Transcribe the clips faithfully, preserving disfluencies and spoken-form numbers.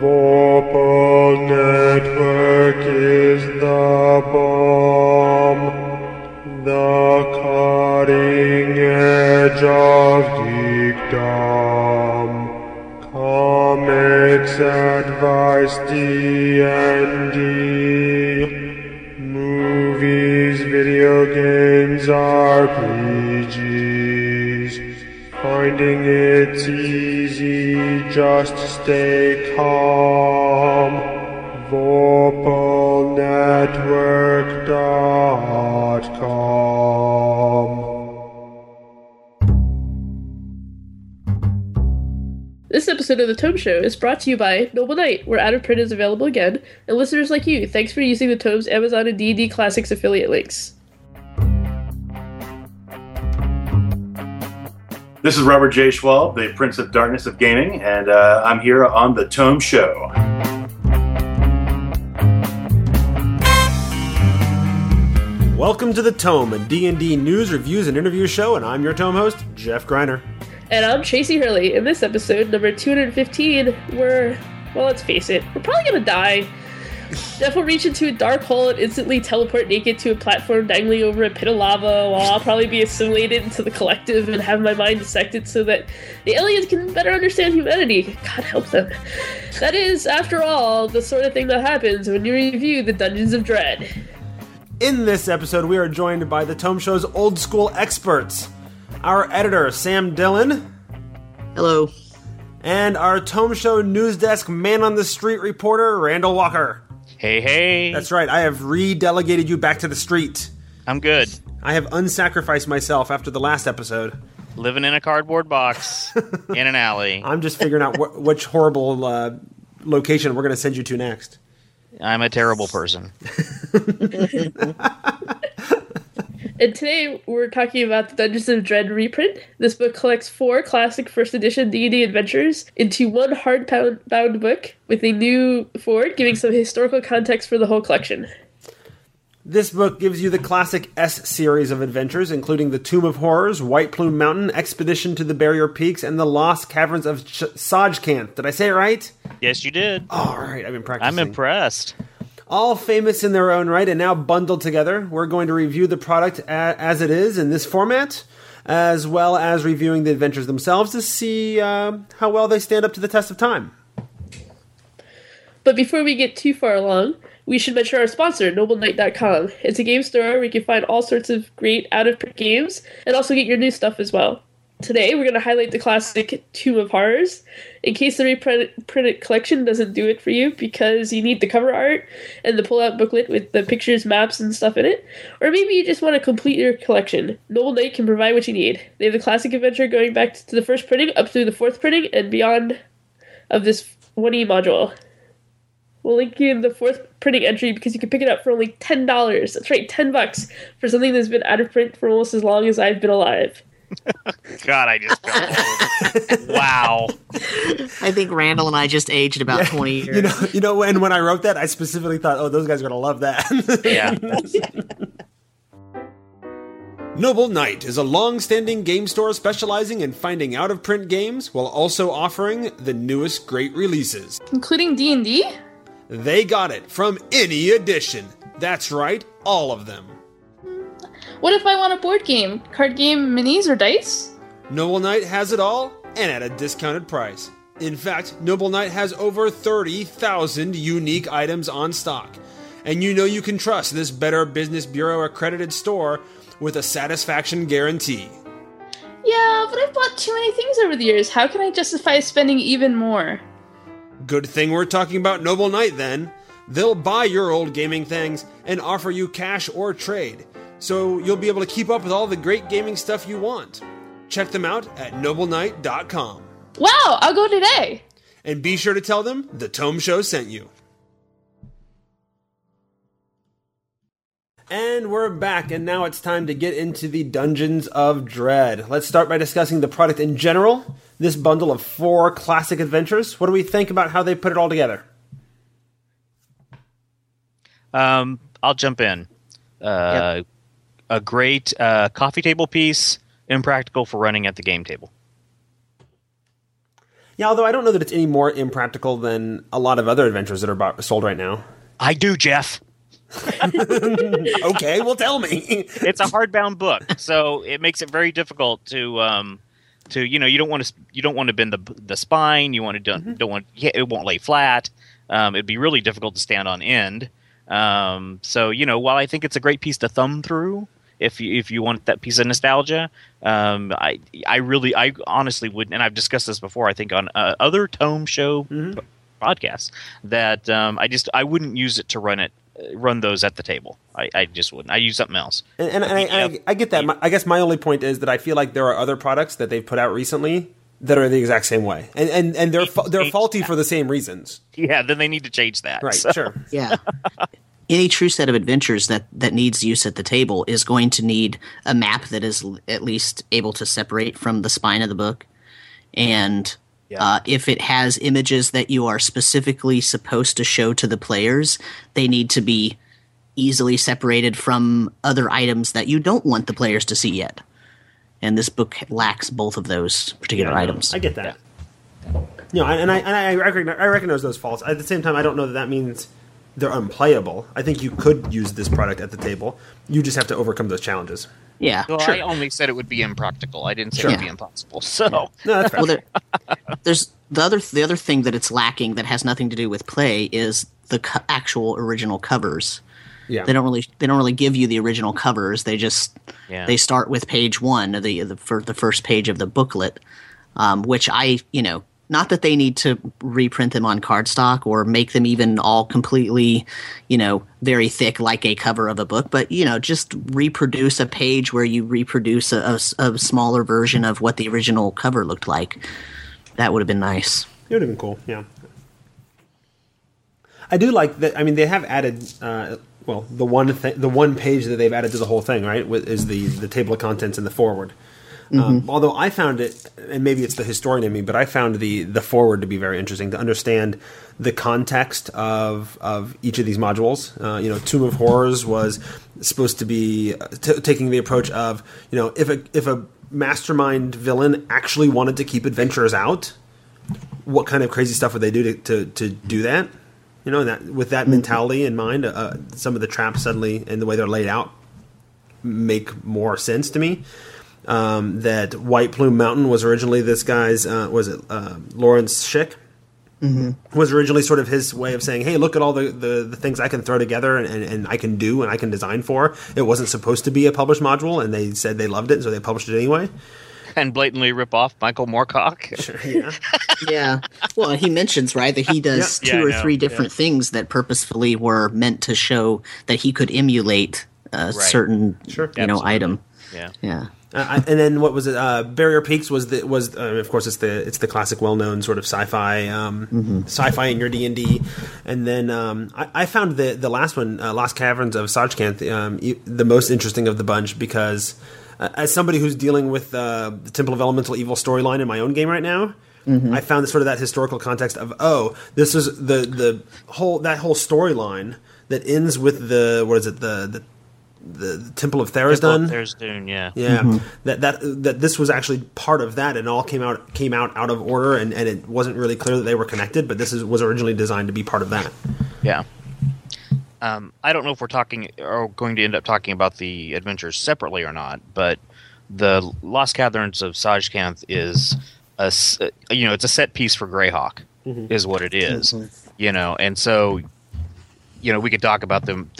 Vorpal Network is the bomb, the cutting edge of geekdom, comics advice D and D, movies, video games, R P Gs, finding it's easy just to stay calm, Vorpal Network dot com. This episode of The Tome Show is brought to you by Noble Knight, where Out of Print is available again, and listeners like you, thanks for using The Tome's Amazon and D and D Classics affiliate links. This is Robert J. Schwalb, the Prince of Darkness of Gaming, and uh, I'm here on The Tome Show. Welcome to The Tome, a D and D news, reviews, and interview show, and I'm your Tome host, Jeff Greiner. And I'm Tracy Hurley. In this episode, number two hundred fifteen, we're, well, let's face it, we're probably going to die. Jeff will reach into a dark hole and instantly teleport naked to a platform dangling over a pit of lava, while I'll probably be assimilated into the collective and have my mind dissected so that the aliens can better understand humanity. God help them. That is, after all, the sort of thing that happens when you review the Dungeons of Dread. In this episode, we are joined by the Tome Show's old school experts. Our editor, Sam Dillon. Hello. And our Tome Show News Desk man on the street reporter, Randall Walker. Hey, hey. That's right. I have re-delegated you back to the street. I'm good. I have unsacrificed myself after the last episode. Living in a cardboard box in an alley. I'm just figuring out wh- which horrible uh, location we're going to send you to next. I'm a terrible person. And today we're talking about the Dungeons of Dread reprint. This book collects four classic first edition D and D adventures into one hardbound book with a new foreword giving some historical context for the whole collection. This book gives you the classic S series of adventures, including the Tomb of Horrors, White Plume Mountain, Expedition to the Barrier Peaks, and the Lost Caverns of Ch- Tsojcanth. Did I say it right? Yes, you did. All right, I've been practicing. I'm impressed. All famous in their own right and now bundled together. We're going to review the product as it is in this format, as well as reviewing the adventures themselves to see uh, how well they stand up to the test of time. But before we get too far along, we should mention our sponsor, Noble Knight dot com. It's a game store where you can find all sorts of great out-of-print games and also get your new stuff as well. Today, we're going to highlight the classic Tomb of Horrors, in case the reprinted collection doesn't do it for you, because you need the cover art and the pull-out booklet with the pictures, maps, and stuff in it. Or maybe you just want to complete your collection. Noble Knight can provide what you need. They have the classic adventure going back to the first printing, up through the fourth printing, and beyond of this one E module. We'll link you in the fourth printing entry because you can pick it up for only ten dollars. That's right, ten bucks for something that's been out of print for almost as long as I've been alive. God, I just got old. Wow. I think Randall and I just aged about yeah, twenty years. You know, you know, and when I wrote that, I specifically thought, oh, those guys are going to love that. Yeah. Noble Knight is a long-standing game store specializing in finding out-of-print games while also offering the newest great releases. Including D and D? They got it from any edition. That's right, all of them. What if I want a board game, card game, minis, or dice? Noble Knight has it all, and at a discounted price. In fact, Noble Knight has over thirty thousand unique items on stock. And you know you can trust this Better Business Bureau accredited store with a satisfaction guarantee. Yeah, but I've bought too many things over the years. How can I justify spending even more? Good thing we're talking about Noble Knight, then. They'll buy your old gaming things and offer you cash or trade. So you'll be able to keep up with all the great gaming stuff you want. Check them out at Noble Knight dot com. Wow, I'll go today. And be sure to tell them the Tome Show sent you. And we're back, and now it's time to get into the Dungeons of Dread. Let's start by discussing the product in general, this bundle of four classic adventures. What do we think about how they put it all together? Um, I'll jump in. Uh yep. A great uh, coffee table piece, impractical for running at the game table. Yeah, although I don't know that it's any more impractical than a lot of other adventures that are bought, sold right now. I do, Jeff. Okay, well, tell me. It's a hardbound book, so it makes it very difficult to, um, to you know, you don't want to you don't want to bend the the spine. You want to don't, mm-hmm. don't want it won't lay flat. Um, it'd be really difficult to stand on end. Um, so you know, while I think it's a great piece to thumb through, if you, if you want that piece of nostalgia, um, I I really I honestly wouldn't. And I've discussed this before, I think, on uh, other Tome Show mm-hmm. podcasts that um, I just I wouldn't use it to run it. Run those at the table. I, I just wouldn't. I use something else. And, and, I, mean, and you know, I, I get that. My, I guess my only point is that I feel like there are other products that they've put out recently that are the exact same way, and and, and they're they're faulty that. for the same reasons. Yeah, then they need to change that. Right. So. Sure. Yeah. Any true set of adventures that, that needs use at the table is going to need a map that is at least able to separate from the spine of the book, and. Uh, if it has images that you are specifically supposed to show to the players, they need to be easily separated from other items that you don't want the players to see yet. And this book lacks both of those particular yeah, items. I get that. Yeah. No, and I and I recognize, I recognize those faults. At the same time, I don't know that that means they're unplayable. I think you could use this product at the table. You just have to overcome those challenges. Yeah, well, sure. I only said it would be impractical. I didn't say sure. it would be impossible. So, no, that's fair. Well, there, there's the other the other thing that it's lacking that has nothing to do with play is the co- actual original covers. Yeah, they don't really they don't really give you the original covers. They just yeah. they start with page one, of the the, for the first page of the booklet, um, which I you know not that they need to reprint them on cardstock or make them even all completely, you know, very thick like a cover of a book, but, you know, just reproduce a page where you reproduce a, a, a smaller version of what the original cover looked like. That would have been nice. It would have been cool, yeah. I do like that. I mean, they have added, uh, well, the one th- the one page that they've added to the whole thing, right, is the, the table of contents and the foreword. Um, mm-hmm. Although I found it, and maybe it's the historian in me, but I found the, the foreword to be very interesting to understand the context of of each of these modules. Uh, you know, Tomb of Horrors was supposed to be t- taking the approach of, you know, if a if a mastermind villain actually wanted to keep adventurers out, what kind of crazy stuff would they do to to, to do that? You know, that with that mm-hmm. mentality in mind, uh, some of the traps suddenly and the way they're laid out make more sense to me. Um, that White Plume Mountain was originally this guy's, uh, was it uh, Lawrence Schick? Mm-hmm. Was originally sort of his way of saying, hey, look at all the, the, the things I can throw together and, and, and I can do and I can design for. It wasn't supposed to be a published module, and they said they loved it, so they published it anyway. And blatantly rip off Michael Moorcock. Sure, yeah. yeah. Well, he mentions, right, that he does yeah. two yeah, or no, three different yeah. things that purposefully were meant to show that he could emulate a right. certain sure. you know, Absolutely. item. Yeah. Yeah. Uh, and then what was it? Uh, Barrier Peaks was the was uh, of course it's the it's the classic well known sort of sci-fi um, mm-hmm. sci-fi in your D and D. And then um, I, I found the the last one, uh, Lost Caverns of Tsojcanth, um, the most interesting of the bunch because uh, as somebody who's dealing with uh, the Temple of Elemental Evil storyline in my own game right now. Mm-hmm. I found sort of that historical context of oh this is the the whole that whole storyline that ends with the what is it the the The, the Temple of Tharizdun. Tharizdun, yeah, yeah. Mm-hmm. That that that this was actually part of that, and all came out came out out of order, and, and it wasn't really clear that they were connected. But this is was originally designed to be part of that. Yeah. Um, I don't know if we're talking or going to end up talking about the adventures separately or not, but the Lost Caverns of Tsojcanth is a you know it's a set piece for Greyhawk, mm-hmm. is what it is, mm-hmm. you know, and so you know we could talk about them.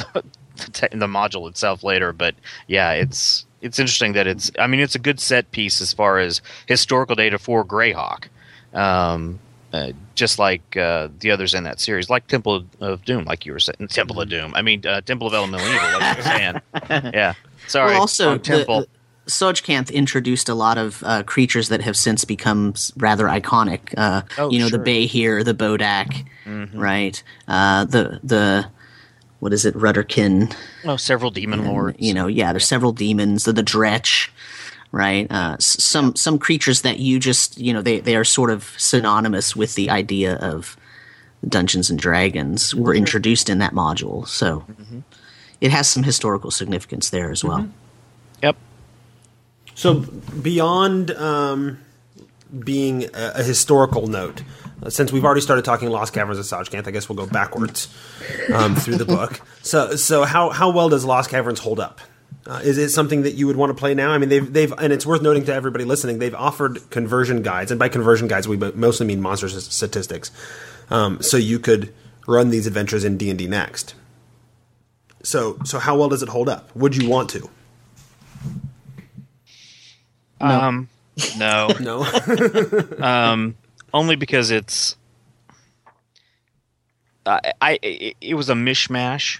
The, te- the module itself later, but yeah, it's it's interesting that it's. I mean, it's a good set piece as far as historical data for Greyhawk, um, uh, just like uh, the others in that series, like Temple of Doom, like you were saying, Temple of Doom. I mean, uh, Temple of Elemental Evil, like you were saying. Yeah, sorry. Well, also, Temple. The, the Tsojcanth introduced a lot of uh, creatures that have since become rather iconic. Uh, oh, you know, sure. the Behir, the Bodak, mm-hmm. right? Uh, the the. What is it, Rutterkin? Oh, several demon and, lords. You know, yeah, there's several demons. The, the Dretch, right? Uh, some some creatures that you just, you know, they, they are sort of synonymous with the idea of Dungeons and Dragons were introduced in that module. So mm-hmm. it has some historical significance there as well. Mm-hmm. Yep. So beyond um, being a, a historical note. Uh, since we've already started talking Lost Caverns of Tsojcanth, I guess we'll go backwards um, through the book. So, so how how well does Lost Caverns hold up? Uh, is it something that you would want to play now? I mean, they've they've and it's worth noting to everybody listening, they've offered conversion guides, and by conversion guides we mostly mean monster statistics. Um, so you could run these adventures in D and D Next. So, so how well does it hold up? Would you want to? No. Um, no, no. um, only because it's, uh, I, it, it was a mishmash.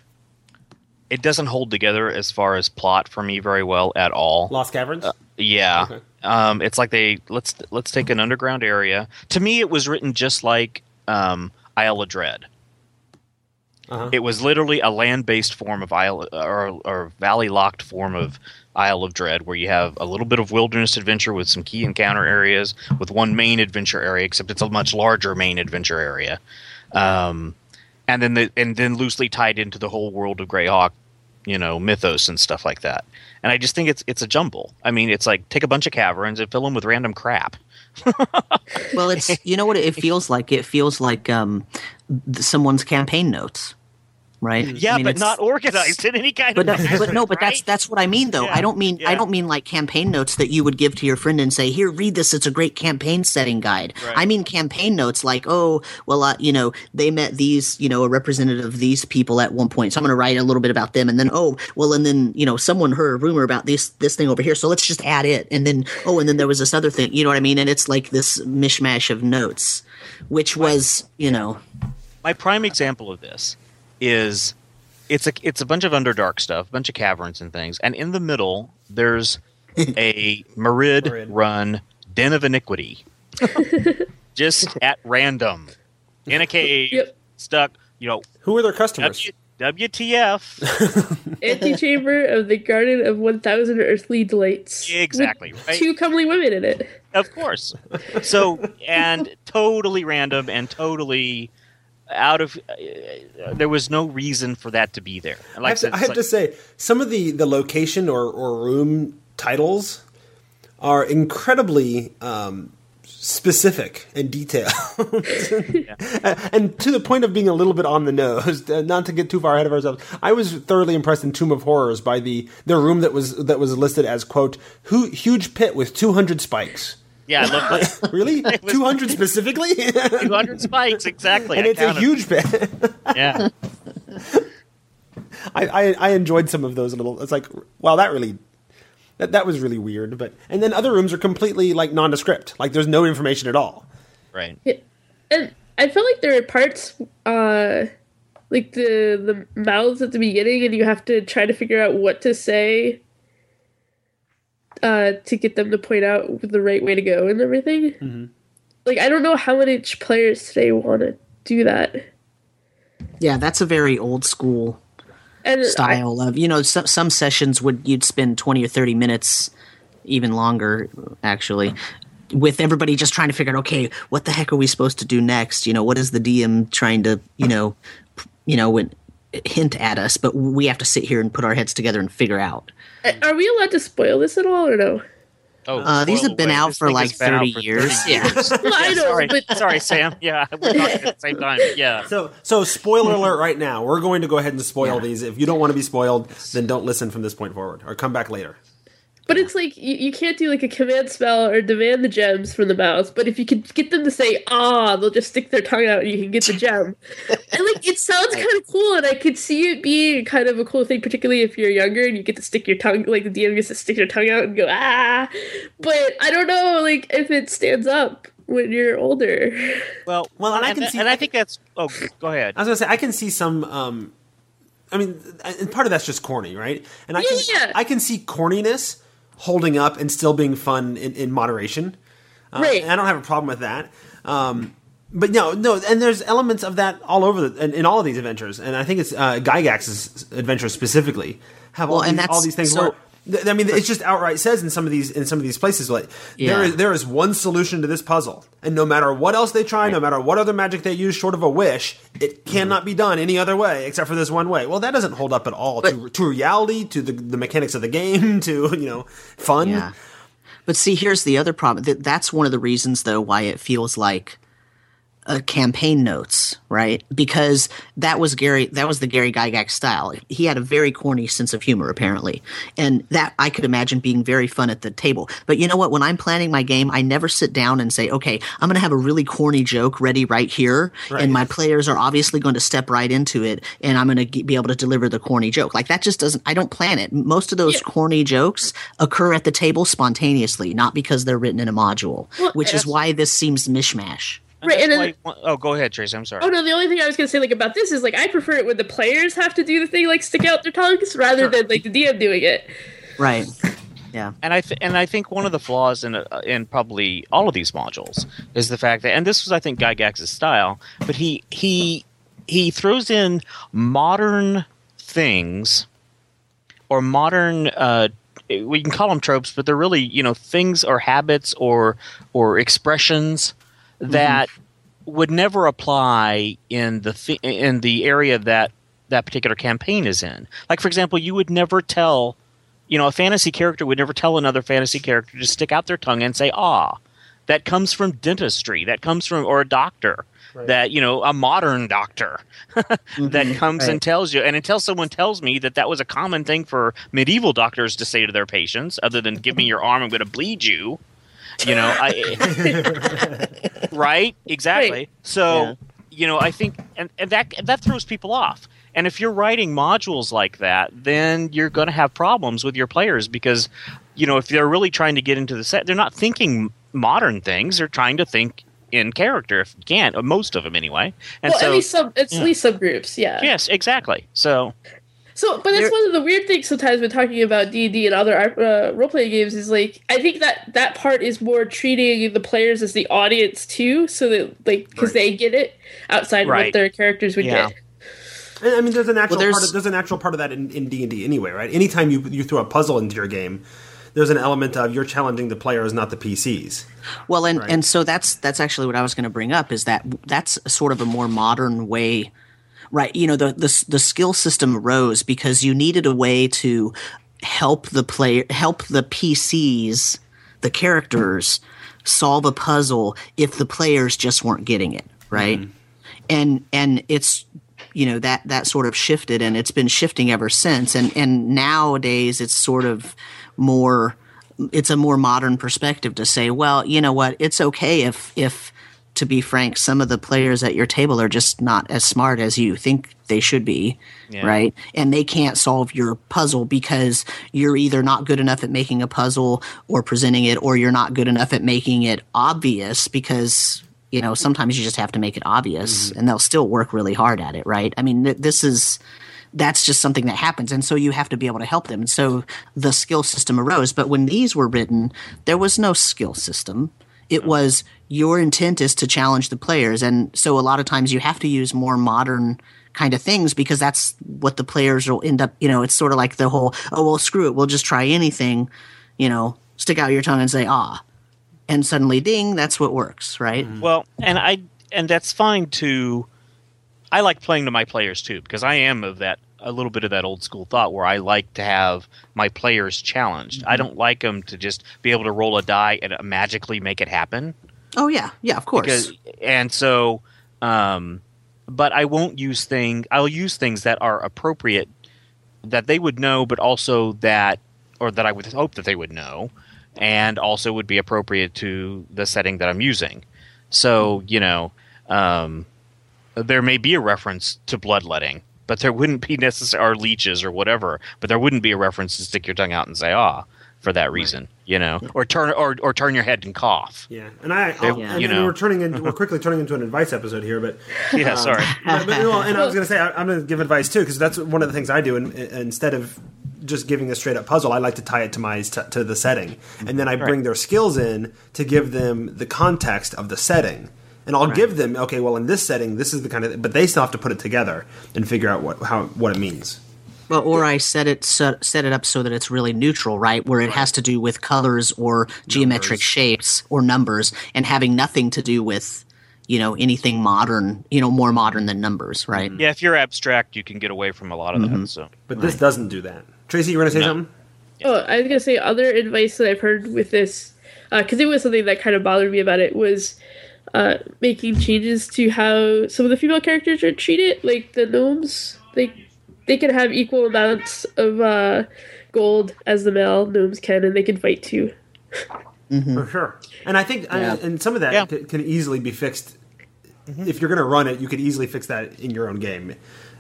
It doesn't hold together as far as plot for me very well at all. Lost Caverns? Uh, yeah. Okay. Um, it's like they, let's, let's take an underground area. To me, it was written just like, um, Isle of Dread. Uh-huh. It was literally a land-based form of Isle, or, or valley-locked form of Isle of Dread, where you have a little bit of wilderness adventure with some key encounter areas, with one main adventure area, except it's a much larger main adventure area, um, and then the, and then loosely tied into the whole world of Greyhawk, you know, mythos and stuff like that. And I just think it's it's a jumble. I mean, it's like take a bunch of caverns and fill them with random crap. Well, it's you know what it feels like. It feels like um, someone's campaign notes, right? Yeah, I mean, but not organized in any kind but, of. But, but no, but right? that's that's what I mean, though. Yeah, I don't mean yeah. I don't mean like campaign notes that you would give to your friend and say, "Here, read this. It's a great campaign setting guide." Right. I mean campaign notes like, "Oh, well, uh, you know, they met these, you know, a representative of these people at one point, so I'm going to write a little bit about them." And then, oh, well, and then you know, someone heard a rumor about this this thing over here, so let's just add it. And then, oh, and then there was this other thing. You know what I mean? And it's like this mishmash of notes, which was, you know. My prime example of this is it's a it's a bunch of Underdark stuff, a bunch of caverns and things, and in the middle there's a Marid, Marid. run Den of Iniquity, just at random in a cave, yep. stuck. You know, who are their customers? W- WTF? Antechamber of the Garden of One Thousand Earthly Delights. Exactly. Right? Two comely women in it. Of course. So and totally random and totally. Out of uh, there was no reason for that to be there. Like I have, to, so I have like, to say, some of the, the location or, or room titles are incredibly um, specific and detailed, yeah. and to the point of being a little bit on the nose. Not to get too far ahead of ourselves, I was thoroughly impressed in Tomb of Horrors by the the room that was that was listed as quote huge pit with two hundred spikes. Yeah, I love that. Really? two hundred specifically? two hundred spikes, exactly. And I it's counted. A huge bit. Yeah. I, I I enjoyed some of those a little. It's like, wow, that really, that, that was really weird. But and then other rooms are completely like nondescript. Like there's no information at all. Right. Yeah. And I feel like there are parts, uh, like the the mouths at the beginning, and you have to try to figure out what to say. Uh, to get them to point out the right way to go and everything. Mm-hmm. Like, I don't know how many players today want to do that. Yeah, that's a very old school and style I, of, you know, some, some sessions would you'd spend twenty or thirty minutes, even longer, actually, with everybody just trying to figure out, okay, what the heck are we supposed to do next? You know, what is the D M trying to, you know, you know, when, hint at us, but we have to sit here and put our heads together and figure out. Are we allowed to spoil this at all, or no? Oh, uh, these have been away. out for like thirty years. thirty yeah. years. yeah sorry, sorry, Sam. Yeah, we're talking at the same time. Yeah. So, so spoiler alert! Right now, we're going to go ahead and spoil yeah. these. If you don't want to be spoiled, then don't listen from this point forward, or come back later. But it's like you, you can't do like a command spell or demand the gems from the mouths. But if you can get them to say ah, they'll just stick their tongue out and you can get the gem. And like it sounds kind of cool, and I could see it being kind of a cool thing, particularly if you're younger and you get to stick your tongue, like the D M gets to stick your tongue out and go ah. But I don't know, like if it stands up when you're older. Well, well, and, and I can that, see, and I think that's oh, go ahead. I was gonna say I can see some. Um, I mean, and part of that's just corny, right? And I yeah, can yeah. I can see corniness holding up and still being fun in, in moderation. Uh, right. And I don't have a problem with that. Um, but no, no, and there's elements of that all over the, in, in all of these adventures. And I think it's uh, Gygax's adventures specifically have all, well, these, all these things. So, where, th- I mean, it just outright says in some of these in some of these places, like yeah. there is there is one solution to this puzzle, and no matter what else they try, right. no matter what other magic they use, short of a wish, it cannot mm-hmm. be done any other way except for this one way. Well, that doesn't hold up at all but, to, to reality, to the, the mechanics of the game, to you know, fun. Yeah. But see, here's the other problem. That's one of the reasons, though, why it feels like uh, campaign notes, right? Because that was Gary. That was the Gary Gygax style. He had a very corny sense of humor, apparently, and that I could imagine being very fun at the table. But you know what? When I'm planning my game, I never sit down and say, "Okay, I'm going to have a really corny joke ready right here," right. And my players are obviously going to step right into it, and I'm going to be able to deliver the corny joke. Like that just doesn't. I don't plan it. Most of those yeah. corny jokes occur at the table spontaneously, not because they're written in a module, well, which is why this seems mishmash. Right, and then, like, oh, go ahead, Tracy. I'm sorry. Oh, no, the only thing I was going to say like about this is like I prefer it when the players have to do the thing, like stick out their tongues, rather sure. than like the D M doing it. Right. Yeah. And I th- and I think one of the flaws in uh, in probably all of these modules is the fact that, and this was I think Gygax's style, but he he he throws in modern things or modern. Uh, we can call them tropes, but they're really you know things or habits or or expressions. That would never apply in the th- in the area that that particular campaign is in. Like, for example, you would never tell, you know, a fantasy character would never tell another fantasy character to stick out their tongue and say, ah, that comes from dentistry, that comes from, or a doctor, right. that, you know, a modern doctor mm-hmm. that comes right. and tells you. And until someone tells me that that was a common thing for medieval doctors to say to their patients, other than give me your arm, I'm going to bleed you. You know, I, right? Exactly. Right. So, yeah. you know, I think and, and that that throws people off. And if you're writing modules like that, then you're going to have problems with your players because, you know, if they're really trying to get into the set, they're not thinking modern things. They're trying to think in character if you can, or most of them anyway. And well, so, at least some, it's yeah. at least subgroups, yeah. Yes, exactly. So, so but that's one of the weird things sometimes when talking about D and D and other uh, role-playing games is, like, I think that that part is more treating the players as the audience, too, so that, like, because right. they get it outside right. of what their characters would yeah. get. I mean, there's a natural, well, there's... Part, of, there's a natural part of that in, in D and D anyway, right? Anytime you, you throw a puzzle into your game, there's an element of you're challenging the players, not the P Cs. Well, and, right? and so that's that's actually what I was going to bring up, is that that's sort of a more modern way – Right, you know, the, the the skill system arose because you needed a way to help the player, help the P Cs, the characters solve a puzzle if the players just weren't getting it, right? Mm-hmm. And and it's you know that that sort of shifted, and it's been shifting ever since. And and nowadays it's sort of more, it's a more modern perspective to say, well, you know what, it's okay if if. To be frank, some of the players at your table are just not as smart as you think they should be, yeah. right? And they can't solve your puzzle because you're either not good enough at making a puzzle or presenting it, or you're not good enough at making it obvious because, you know, sometimes you just have to make it obvious mm-hmm. and they'll still work really hard at it, right? I mean, th- this is – that's just something that happens, and so you have to be able to help them. And so the skill system arose. But when these were written, there was no skill system. It was your intent is to challenge the players, and so a lot of times you have to use more modern kind of things because that's what the players will end up – you know, it's sort of like the whole, oh, well, screw it. We'll just try anything, you know, stick out your tongue and say, ah, and suddenly, ding, that's what works, right? Well, and I and that's fine too. I like playing to my players too because I am of that – a little bit of that old school thought where I like to have my players challenged. Mm-hmm. I don't like them to just be able to roll a die and magically make it happen. Oh yeah. Yeah, of course. Because, and so, um, but I won't use things, I'll use things that are appropriate that they would know, but also that, or that I would hope that they would know and also would be appropriate to the setting that I'm using. So, you know, um, there may be a reference to bloodletting, but there wouldn't be necessary or leeches or whatever. But there wouldn't be a reference to stick your tongue out and say "ah" for that reason, right. you know, yeah. or turn or or turn your head and cough. Yeah, and I, they, yeah. you and, know, and we're turning into we're quickly turning into an advice episode here, but yeah, um, sorry. But, but, well, and I was going to say I, I'm going to give advice too because that's one of the things I do. And, and instead of just giving a straight up puzzle, I like to tie it to my t- to the setting, and then I bring right. their skills in to give them the context of the setting. And I'll right. give them, okay, well, in this setting, this is the kind of – but they still have to put it together and figure out what how what it means. Well, or I set it so, set it up so that it's really neutral, right, where it has to do with colors or numbers. Geometric shapes or numbers and having nothing to do with, you know, anything modern, you know, more modern than numbers, right? Yeah, if you're abstract, you can get away from a lot of mm-hmm. that. So, But right. this doesn't do that. Tracy, you were going to say no. something? Yeah. Oh, I was going to say other advice that I've heard with this – because uh, it was something that kind of bothered me about it, was uh, making changes to how some of the female characters are treated. Like, the gnomes, they they can have equal amounts of uh, gold as the male gnomes can, and they can fight too. Mm-hmm. For sure. And I think, yeah. I, and some of that yeah. can easily be fixed. Mm-hmm. If you're going to run it, you could easily fix that in your own game.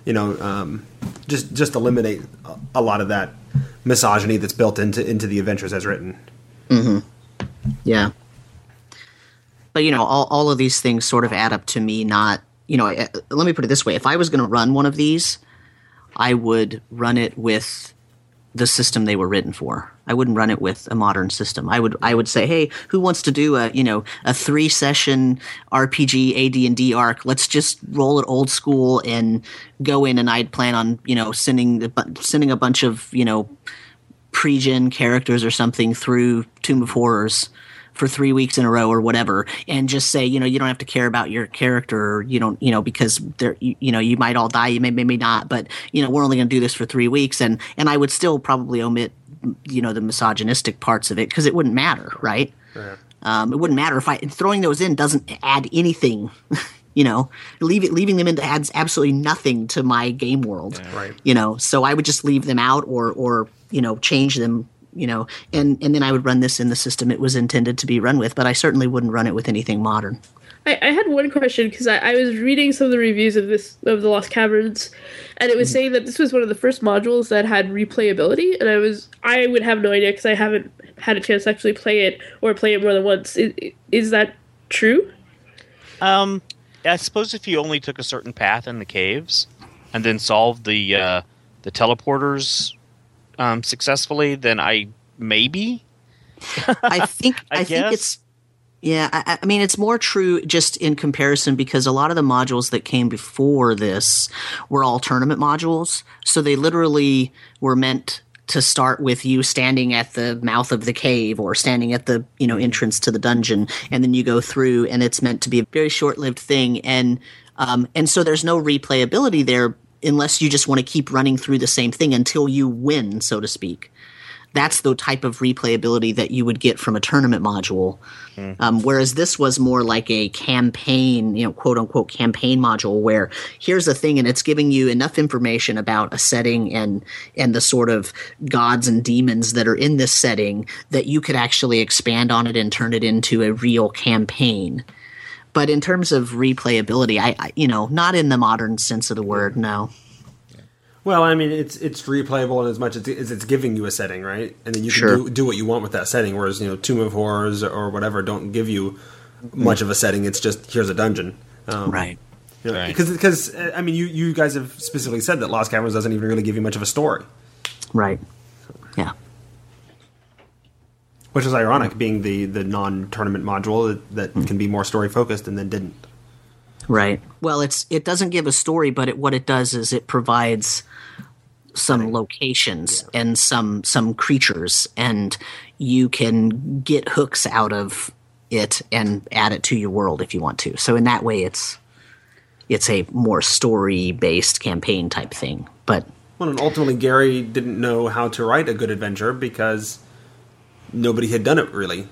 You know, um, just just eliminate a lot of that misogyny that's built into into the adventures as written. Mm-hmm. Yeah. But, you know, all, all of these things sort of add up to me not, you know, I, let me put it this way. If I was going to run one of these, I would run it with the system they were written for. I wouldn't run it with a modern system. I would I would say, hey, who wants to do a, you know, a three session R P G A D and D arc? Let's just roll it old school and go in, and I'd plan on, you know, sending the, sending a bunch of, you know, pre-gen characters or something through Tomb of Horrors for three weeks in a row or whatever, and just say, you know, you don't have to care about your character, or you don't, you know, because there, you, you know, you might all die, you may, may, may not, but, you know, we're only going to do this for three weeks. And, and I would still probably omit, you know, the misogynistic parts of it, because it wouldn't matter, right? Yeah. Um, it wouldn't matter if I, throwing those in doesn't add anything, you know, leave it, leaving them in adds absolutely nothing to my game world, yeah, right. You know, so I would just leave them out or, or, you know, change them. You know, and, and then I would run this in the system it was intended to be run with, but I certainly wouldn't run it with anything modern. I, I had one question, because I, I was reading some of the reviews of this of the Lost Caverns, and it was mm-hmm. saying that this was one of the first modules that had replayability, and I was I would have no idea because I haven't had a chance to actually play it or play it more than once. Is, is that true? Um, I suppose if you only took a certain path in the caves and then solved the uh, the teleporters. Um, successfully, then I maybe. I think I, I think it's yeah. I, I mean, it's more true just in comparison, because a lot of the modules that came before this were all tournament modules, so they literally were meant to start with you standing at the mouth of the cave or standing at the, you know, entrance to the dungeon, and then you go through, and it's meant to be a very short-lived thing, and um, and so there's no replayability there. Unless you just want to keep running through the same thing until you win, so to speak. That's the type of replayability that you would get from a tournament module. Mm. Um, whereas this was more like a campaign, you know, quote unquote campaign module, where here's a thing and it's giving you enough information about a setting and and the sort of gods and demons that are in this setting that you could actually expand on it and turn it into a real campaign. But in terms of replayability, I, I you know, not in the modern sense of the word, no. Well, I mean, it's it's replayable in as much as it's giving you a setting, right? And then you can sure. do, do what you want with that setting, whereas, you know, Tomb of Horrors or whatever don't give you much of a setting. It's just, here's a dungeon. Um, right. You know, right. 'Cause, 'cause, I mean, you, you guys have specifically said that Lost Caverns doesn't even really give you much of a story. Right. Yeah. Which is ironic, being the, the non-tournament module that, that can be more story-focused and then didn't. Right. Well, it's it doesn't give a story, but it, what it does is it provides some locations yeah. and some some creatures, and you can get hooks out of it and add it to your world if you want to. So in that way, it's it's a more story-based campaign type thing. But well, and ultimately, Gary didn't know how to write a good adventure because nobody had done it, really,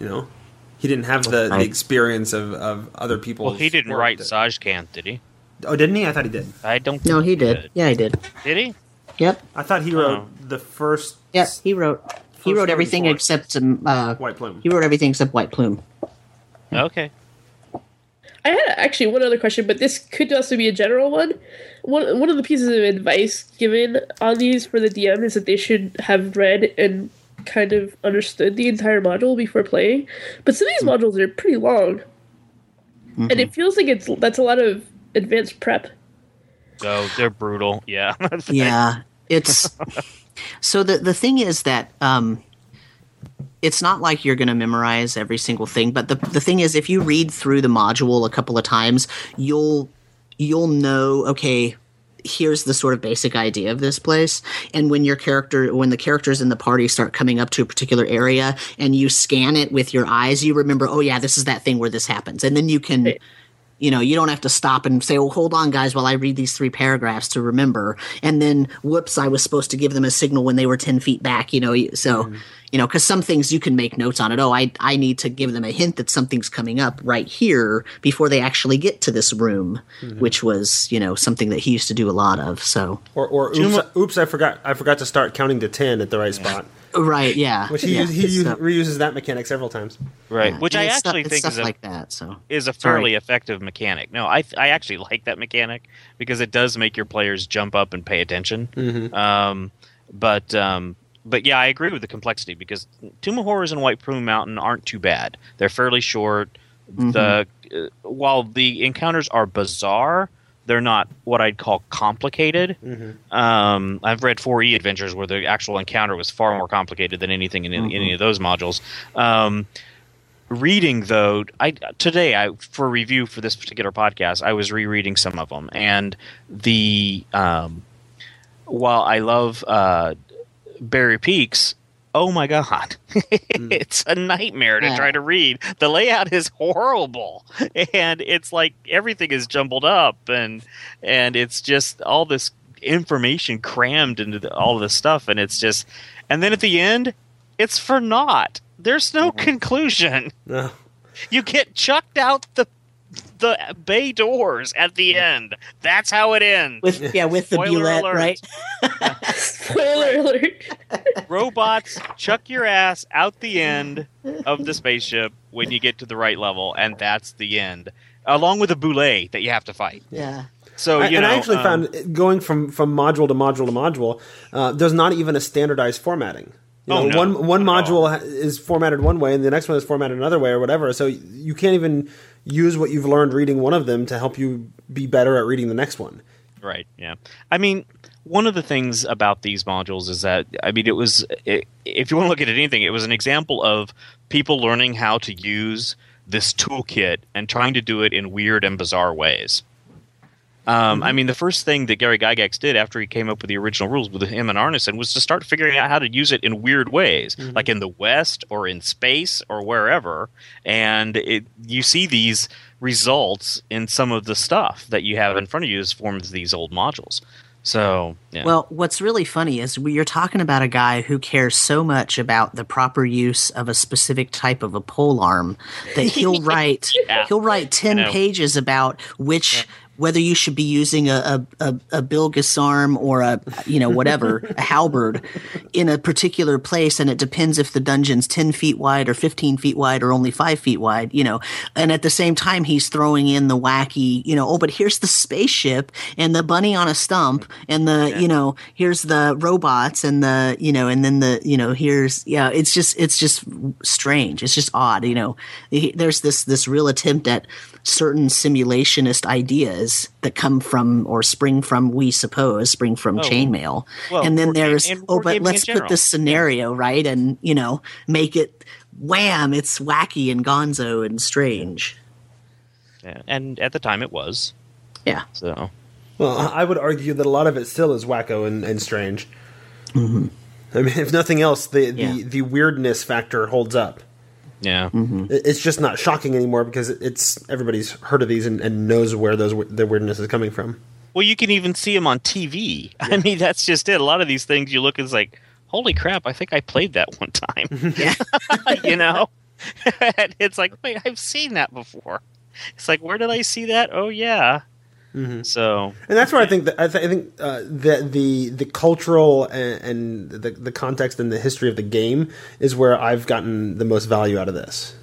you know. He didn't have the, the experience of, of other people. Well, he didn't write Tsojcanth, did he? Oh, didn't he? I thought he did. I don't. Think no, he, he did. did. Yeah, he did. Did he? Yep. I thought he wrote oh. the first. Yep, yeah, he wrote. He wrote everything except some uh, White Plume. He wrote everything except White Plume. Yeah. Okay. I had actually one other question, but this could also be a general one. One one of the pieces of advice given on these for the D M is that they should have read and kind of understood the entire module before playing, but some of these modules are pretty long, mm-hmm. and it feels like it's that's a lot of advanced prep. Oh, they're brutal. Yeah, yeah. It's so the the thing is that um, it's not like you're going to memorize every single thing, but the the thing is, if you read through the module a couple of times, you'll you'll know. Okay. Here's the sort of basic idea of this place. And when your character, when the characters in the party start coming up to a particular area and you scan it with your eyes, you remember, oh yeah, this is that thing where this happens. And then you can You know, you don't have to stop and say, well, hold on, guys, while I read these three paragraphs to remember. And then, whoops, I was supposed to give them a signal when they were ten feet back, you know. So, mm-hmm. you know, because some things you can make notes on it. Oh, I, I need to give them a hint that something's coming up right here before they actually get to this room, mm-hmm. which was, you know, something that he used to do a lot of. So, Or, or oops, I, oops, I forgot I forgot to start counting to ten at the right yeah. spot. Right, yeah. Which he, yeah, he used, reuses that mechanic several times. Right, yeah. which and I actually stuff, think is a, like that, so. is a fairly Sorry. effective mechanic. No, I I actually like that mechanic because it does make your players jump up and pay attention. Mm-hmm. Um, but um, but yeah, I agree with the complexity because Tomb of Horrors and White Plume Mountain aren't too bad. They're fairly short. Mm-hmm. The uh, while the encounters are bizarre, they're not what I'd call complicated. Mm-hmm. Um, I've read four E adventures where the actual encounter was far more complicated than anything in mm-hmm. any of those modules. Um, reading, though, I, today I for review for this particular podcast, I was rereading some of them. And the um, while I love uh, Barrier Peaks, oh my God, it's a nightmare to try to read. The layout is horrible, and it's like everything is jumbled up, and and it's just all this information crammed into the, all this stuff, and it's just, and then at the end, it's for naught. There's no conclusion. No. You get chucked out the the bay doors at the end. That's how it ends. With, yeah, with the bullet, right? Spoiler alert. Robots chuck your ass out the end of the spaceship when you get to the right level, and that's the end. Along with a boulet that you have to fight. Yeah. So you I, and know, I actually um, found going from, from module to module to module, uh, there's not even a standardized formatting. You know, oh, no, one one module is formatted one way, and the next one is formatted another way, or whatever. So you can't even use what you've learned reading one of them to help you be better at reading the next one. Right. Yeah. I mean, one of the things about these modules is that, I mean, it was, it, if you want to look at anything, it was an example of people learning how to use this toolkit and trying to do it in weird and bizarre ways. Um, I mean, the first thing that Gary Gygax did after he came up with the original rules with him and Arneson was to start figuring out how to use it in weird ways, mm-hmm. like in the West or in space or wherever. And it, you see these results in some of the stuff that you have in front of you as forms of these old modules. So, yeah. Well, what's really funny is you're talking about a guy who cares so much about the proper use of a specific type of a pole arm that he'll write yeah. he'll write ten pages about which yeah. whether you should be using a a, a, a Bilgus arm or a you know whatever a halberd in a particular place, and it depends if the dungeon's ten feet wide or fifteen feet wide or only five feet wide, you know. And at the same time, he's throwing in the wacky, you know, oh, but here's the spaceship and the bunny on a stump. And the, yeah. you know, here's the robots and the, you know, and then the, you know, here's, yeah, it's just, it's just strange. It's just odd, you know. There's this, this real attempt at certain simulationist ideas that come from, or spring from, we suppose, spring from oh, Chainmail. Well, and then there's, and oh, but let's put this scenario, right? And, you know, make it, wham, it's wacky and gonzo and strange. Yeah. And at the time it was. Yeah. So. Well, I would argue that a lot of it still is wacko and, and strange. Mm-hmm. I mean, if nothing else, the, yeah. the, the weirdness factor holds up. Yeah. Mm-hmm. It's just not shocking anymore because it's everybody's heard of these and, and knows where those the weirdness is coming from. Well, you can even see them on T V. Yeah. I mean, that's just it. A lot of these things you look and it's like, holy crap, I think I played that one time. Yeah. You know? It's like, wait, I've seen that before. It's like, where did I see that? Oh, yeah. Mm-hmm. So, and that's where I think that I, th- I think uh, that the the cultural and, and the the context and the history of the game is where I've gotten the most value out of this.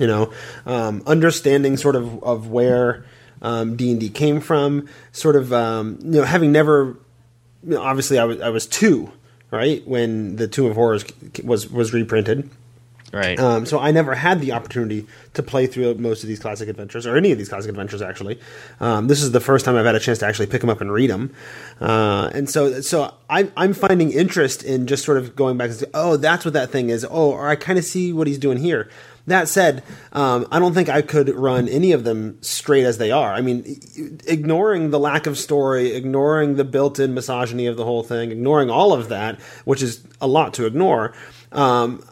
You know, um, understanding sort of of where um, D and D came from, sort of um, you know having never, you know, obviously I was I was two, right, when the Tomb of Horrors was was reprinted. Right. Um, so I never had the opportunity to play through most of these classic adventures, or any of these classic adventures, actually. Um, this is the first time I've had a chance to actually pick them up and read them. Uh, and so so I, I'm finding interest in just sort of going back and saying, oh, that's what that thing is. Oh, or I kind of see what he's doing here. That said, um, I don't think I could run any of them straight as they are. I mean, ignoring the lack of story, ignoring the built-in misogyny of the whole thing, ignoring all of that, which is a lot to ignore, um,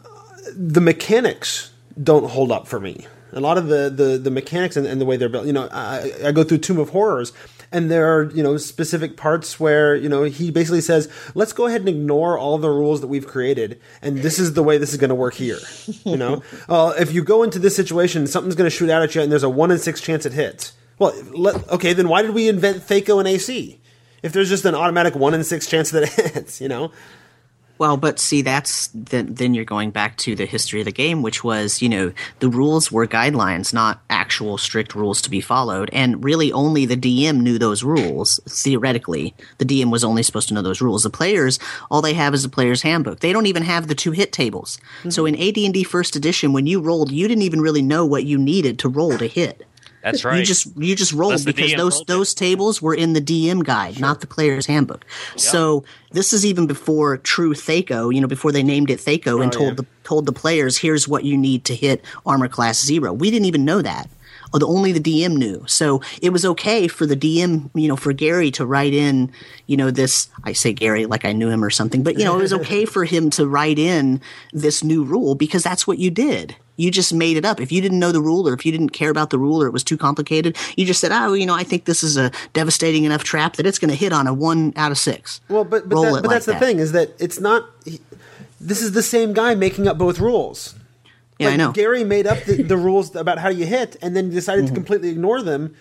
the mechanics don't hold up for me. A lot of the the, the mechanics and, and the way they're built. You know, I, I go through Tomb of Horrors, and there are, you know, specific parts where, you know, he basically says, let's go ahead and ignore all the rules that we've created, and this is the way this is going to work here. You know, uh, if you go into this situation, something's going to shoot out at you, and there's a one in six chance it hits. Well, let, okay, then why did we invent Thaco and A C? If there's just an automatic one in six chance that it hits, you know? Well, but see, that's then, then you're going back to the history of the game, which was, you know, the rules were guidelines, not actual strict rules to be followed. And really only the D M knew those rules. Theoretically, the D M was only supposed to know those rules. The players, all they have is a player's handbook. They don't even have the two hit tables. Mm-hmm. So in A D and D First Edition, when you rolled, you didn't even really know what you needed to roll to hit. That's right. You just you just rolled because those rolled those tables were in the D M guide, sure. Not the player's handbook. Yep. So this is even before true Thaco, you know, before they named it Thaco oh, and told yeah. the told the players, here's what you need to hit armor class zero. We didn't even know that. Or the, only the D M knew. So it was okay for the D M, you know, for Gary to write in, you know, this – I say Gary like I knew him or something. But, you know, it was okay for him to write in this new rule because that's what you did. You just made it up. If you didn't know the rule or if you didn't care about the rule or it was too complicated, you just said, oh, you know, I think this is a devastating enough trap that it's going to hit on a one out of six. Well, but, but, that, but like that's the that. thing is that it's not – this is the same guy making up both rules. Yeah, like I know. Gary made up the, the rules about how you hit and then decided mm-hmm. to completely ignore them.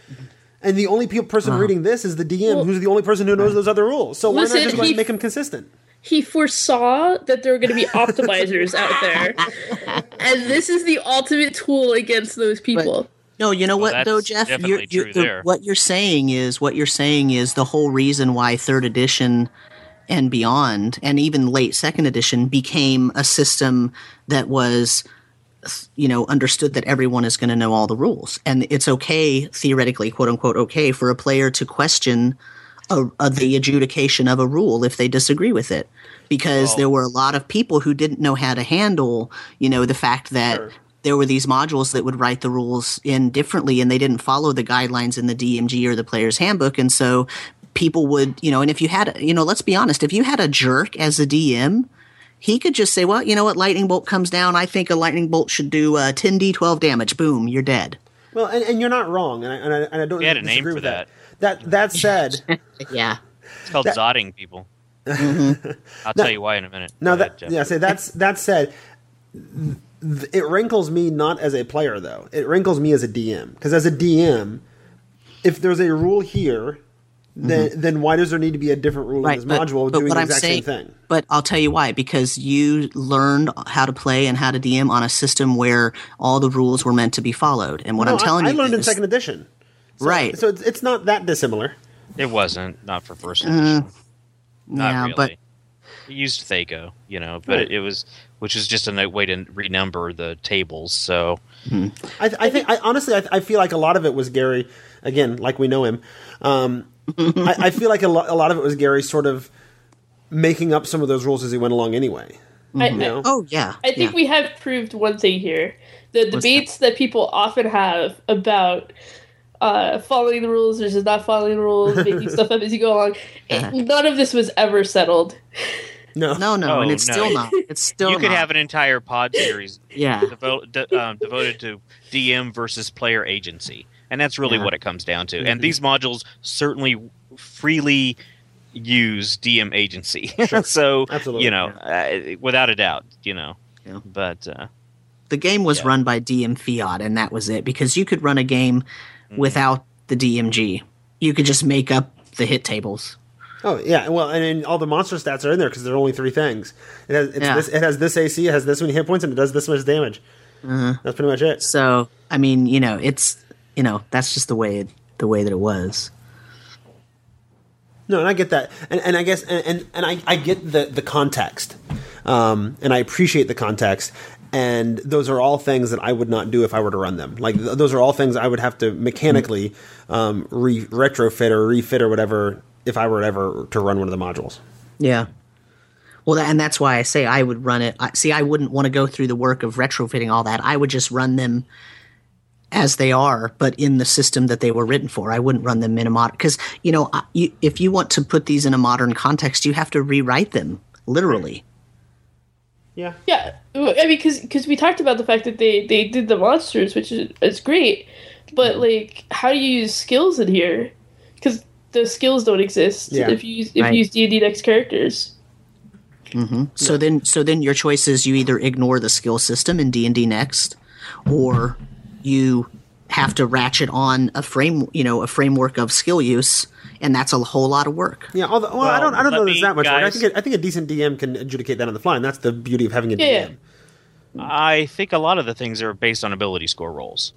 And the only pe- person wow. reading this is the D M, well, who's the only person who knows those other rules. So listen, why not just he- make them consistent? He foresaw that there were going to be optimizers out there. And this is the ultimate tool against those people. But, no, you know well, what though, Jeff? You're, you're, the, what you're saying is what you're saying is the whole reason why third edition and beyond and even late second edition became a system that was, you know, understood that everyone is going to know all the rules. And it's okay, theoretically, quote unquote, okay for a player to question A, a, the adjudication of a rule if they disagree with it, because oh. there were a lot of people who didn't know how to handle, you know, the fact that sure. there were these modules that would write the rules in differently and they didn't follow the guidelines in the D M G or the player's handbook. And so people would, you know, and if you had, you know, let's be honest, if you had a jerk as a D M, he could just say, well, you know what, lightning bolt comes down. I think a lightning bolt should do uh, ten d twelve damage. Boom, you're dead. Well, and, and you're not wrong. And I, and I, and I don't you had a name for with that. that. That that said, yeah, it's called that, zotting people. Mm-hmm. I'll now, tell you why in a minute. No, that ahead, yeah. Say so that's that said, th- it wrinkles me not as a player though. It wrinkles me as a D M because as a D M, if there's a rule here, then mm-hmm. then why does there need to be a different rule right, in this but, module but doing the exact saying, same thing? But I'll tell you why, because you learned how to play and how to D M on a system where all the rules were meant to be followed. And what no, I'm telling I, you, I learned is, in second edition. So, right, so it's not that dissimilar. It wasn't not for first edition. Uh, not yeah, really. But it used Thaco, you know, but right. it, it was which is just a way to renumber the tables. So hmm. I, I think, I, honestly, I, I feel like a lot of it was Gary. Again, like we know him, um, I, I feel like a, lo- a lot of it was Gary sort of making up some of those rules as he went along. Anyway, I, you know? I, oh yeah, I think yeah. we have proved one thing here: the What's debates that? that people often have about. Uh, following the rules versus not following the rules, making stuff up as you go along. Uh-huh. None of this was ever settled. No, no, no, oh, and it's no. still not. It's still you could not. have an entire pod series, yeah. devo- de- um, devoted to D M versus player agency, and that's really yeah. what it comes down to. Mm-hmm. And these modules certainly freely use D M agency, sure. so Absolutely. you know, yeah. uh, without a doubt, you know, yeah. but uh, the game was yeah. run by D M Fiat, and that was it because you could run a game. Without the D M G, you could just make up the hit tables. Oh yeah, well, and, and all the monster stats are in there because there are only three things. It has it's yeah. this, it has this A C, it has this many hit points, and it does this much damage. Uh-huh. That's pretty much it. So I mean, you know, it's you know that's just the way it, the way that it was. No, and I get that, and, and I guess, and, and, and I, I get the the context, um, and I appreciate the context. And those are all things that I would not do if I were to run them. Like th- those are all things I would have to mechanically um, re- retrofit or refit or whatever if I were ever to run one of the modules. Yeah. Well, and that's why I say I would run it. I, see, I wouldn't want to go through the work of retrofitting all that. I would just run them as they are, but in the system that they were written for. I wouldn't run them in a modern – because, you know, you, if you want to put these in a modern context, you have to rewrite them literally. Yeah. Yeah, I mean, because we talked about the fact that they, they did the monsters, which is, is great, but, like, how do you use skills in here? Because the skills don't exist yeah. if you use, if right. you use D and D Next characters. Mm-hmm. So yeah. then so then your choice is you either ignore the skill system in D and D Next, or you have to ratchet on a frame, you know, a framework of skill use, and that's a whole lot of work. Yeah, although well, well, I don't, I don't know there's that much guys, work. I think a, I think a decent D M can adjudicate that on the fly, and that's the beauty of having a yeah. D M. I think a lot of the things are based on ability score rolls,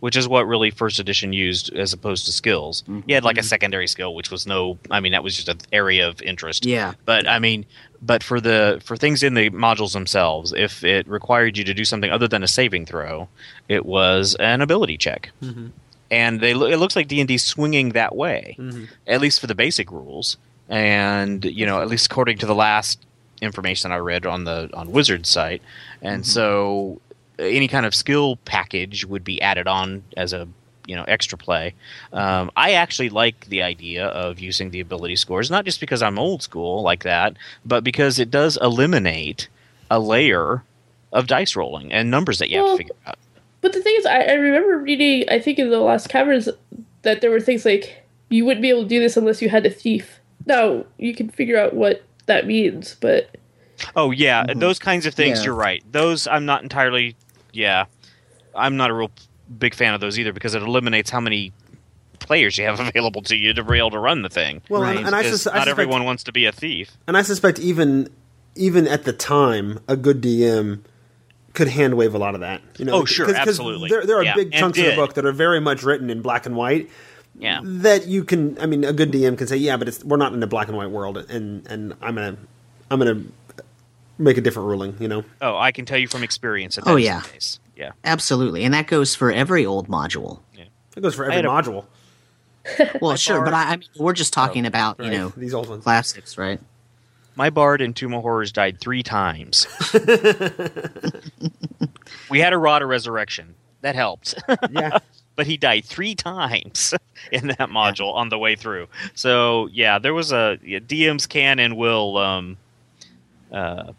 which is what really first edition used as opposed to skills. Mm-hmm. You had like a secondary skill, which was no, I mean, that was just an area of interest. Yeah. But I mean, but for the for things in the modules themselves, if it required you to do something other than a saving throw, it was an ability check. Mm-hmm. And they it looks like D and D's swinging that way, mm-hmm. at least for the basic rules. And, you know, at least according to the last information I read on the on Wizard's site. And mm-hmm. so any kind of skill package would be added on as a, you know, extra play. Um, I actually like the idea of using the ability scores, not just because I'm old school like that, but because it does eliminate a layer of dice rolling and numbers that you well, have to figure out. But the thing is, I, I remember reading, I think in the Lost Caverns, that there were things like, you wouldn't be able to do this unless you had a thief. Now, you can figure out what that means, but... Oh, yeah, mm-hmm. those kinds of things, yeah. you're right. Those, I'm not entirely... Yeah, I'm not a real big fan of those either because it eliminates how many players you have available to you to be able to run the thing. Well, right. and, and I sus- not I suspect, everyone wants to be a thief. And I suspect even even at the time, a good D M could hand wave a lot of that. You know, oh, sure, cause, absolutely. Cause there, there are yeah. big chunks of the book that are very much written in black and white. Yeah, that you can. I mean, a good D M can say, "Yeah, but it's, we're not in a black and white world," and and I'm gonna I'm gonna. make a different ruling, you know? Oh, I can tell you from experience. That oh, yeah. Is the case. Yeah. Absolutely. And that goes for every old module. Yeah. It goes for every a, module. Well, sure, bard, but I, I mean, we're just talking oh, about, right. you know, these old ones. Classics, right? My bard in Tomb of Horrors died three times. We had a Rod of Resurrection. That helped. Yeah. But he died three times in that module yeah. on the way through. So, yeah, there was a... Yeah, D Ms can and will... Um, uh,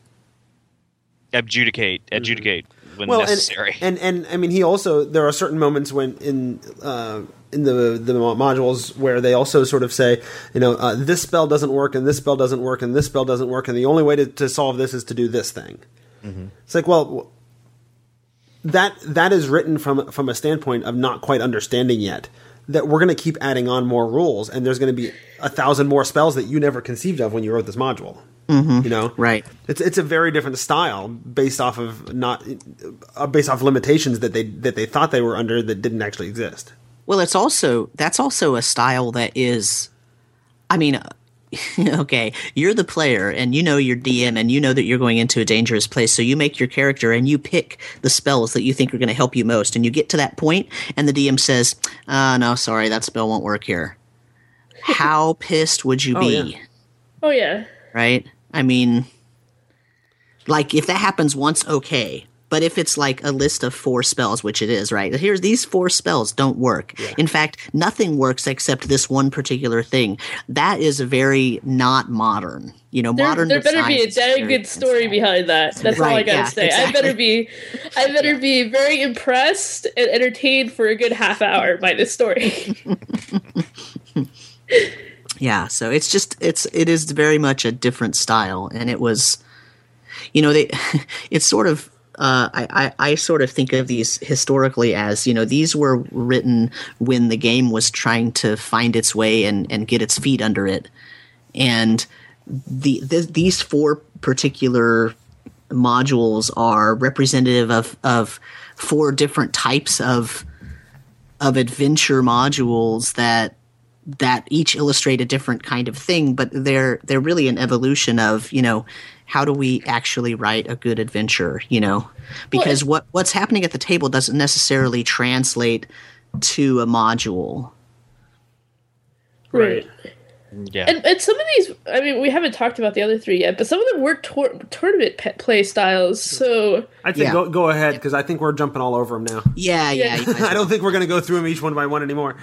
Adjudicate, adjudicate when well, necessary. And, and and I mean, he also there are certain moments when in uh, in the the modules where they also sort of say, you know, uh, this spell doesn't work, and this spell doesn't work, and this spell doesn't work, and the only way to, to solve this is to do this thing. Mm-hmm. It's like, well, that that is written from from a standpoint of not quite understanding yet that we're going to keep adding on more rules, and there's going to be a thousand more spells that you never conceived of when you wrote this module. Mm-hmm. You know, right? It's it's a very different style based off of not uh, based off limitations that they that they thought they were under that didn't actually exist. Well, it's also that's also a style that is, I mean, okay, you're the player and you know your D M and you know that you're going into a dangerous place, so you make your character and you pick the spells that you think are going to help you most, and you get to that point and the D M says, "Ah, uh, no, sorry, that spell won't work here." How pissed would you oh, be? Yeah. Oh yeah. Right? I mean, like, if that happens once, okay. But if it's like a list of four spells, which it is, right? Here's these four spells don't work. Yeah. In fact, nothing works except this one particular thing. That is very not modern. You know, there, modern. There better be a damn good story behind that. That's right, all I gotta yeah, say. Exactly. I better be, I better yeah. be very impressed and entertained for a good half hour by this story. Yeah, so it's just it's it is very much a different style, and it was, you know, they it's sort of uh, I, I I sort of think of these historically as, you know, these were written when the game was trying to find its way and, and get its feet under it, and the, the these four particular modules are representative of of four different types of of adventure modules that. that each illustrate a different kind of thing, but they're they're really an evolution of, you know, how do we actually write a good adventure, you know? Because what, what's happening at the table doesn't necessarily translate to a module. Right. Yeah. And, and some of these, I mean, we haven't talked about the other three yet, but some of them were tor- tournament pe- play styles, so... I think yeah. go, go ahead, because I think we're jumping all over them now. Yeah, yeah. yeah. I don't think we're going to go through them each one by one anymore.